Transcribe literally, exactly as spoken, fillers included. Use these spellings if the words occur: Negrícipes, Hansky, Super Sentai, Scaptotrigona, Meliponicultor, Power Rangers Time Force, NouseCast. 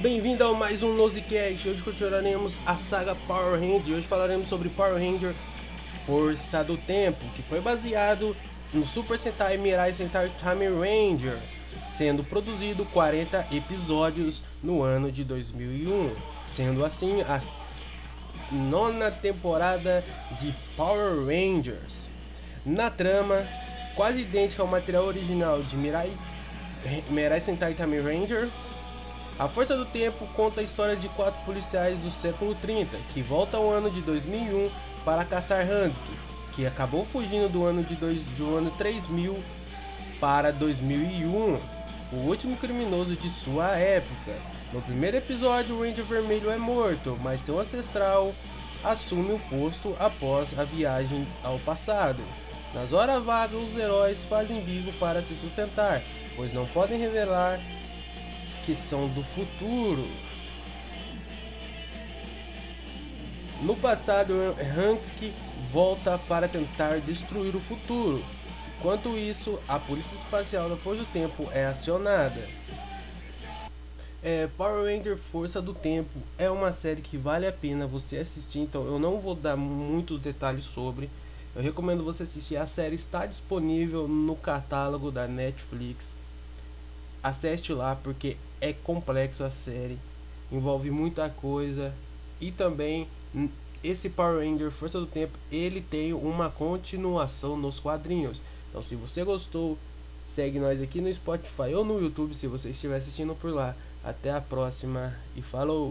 Bem-vindo a mais um NouseCast. Hoje continuaremos a saga Power Rangers. Hoje falaremos sobre Power Ranger Força do Tempo, que foi baseado no Super Sentai Mirai Sentai Timeranger, sendo produzido quarenta episódios no ano de dois mil e um, sendo assim a nona temporada de Power Rangers. Na trama, quase idêntica ao material original de Mirai, Mirai Sentai Timeranger, a Força do Tempo conta a história de quatro policiais do século trinta, que voltam ao ano de dois mil e um para caçar Hansky, que acabou fugindo do ano, de dois, do ano três mil para dois mil e um, o último criminoso de sua época. No primeiro episódio, o Ranger Vermelho é morto, mas seu ancestral assume o posto após a viagem ao passado. Nas horas vagas, os heróis fazem bico para se sustentar, pois não podem revelar que são do futuro. No passado, Hansky volta para tentar destruir o futuro. Enquanto isso, a polícia espacial da Força do Tempo é acionada. É, Power Ranger Força do Tempo é uma série que vale a pena você assistir, então eu não vou dar muitos detalhes sobre. Eu recomendo você assistir. A série está disponível no catálogo da Netflix. Acesse lá porque é complexo a série, envolve muita coisa. E também esse Power Ranger Força do Tempo, ele tem uma continuação nos quadrinhos. Então se você gostou, segue nós aqui no Spotify ou no YouTube se você estiver assistindo por lá. Até a próxima e falou!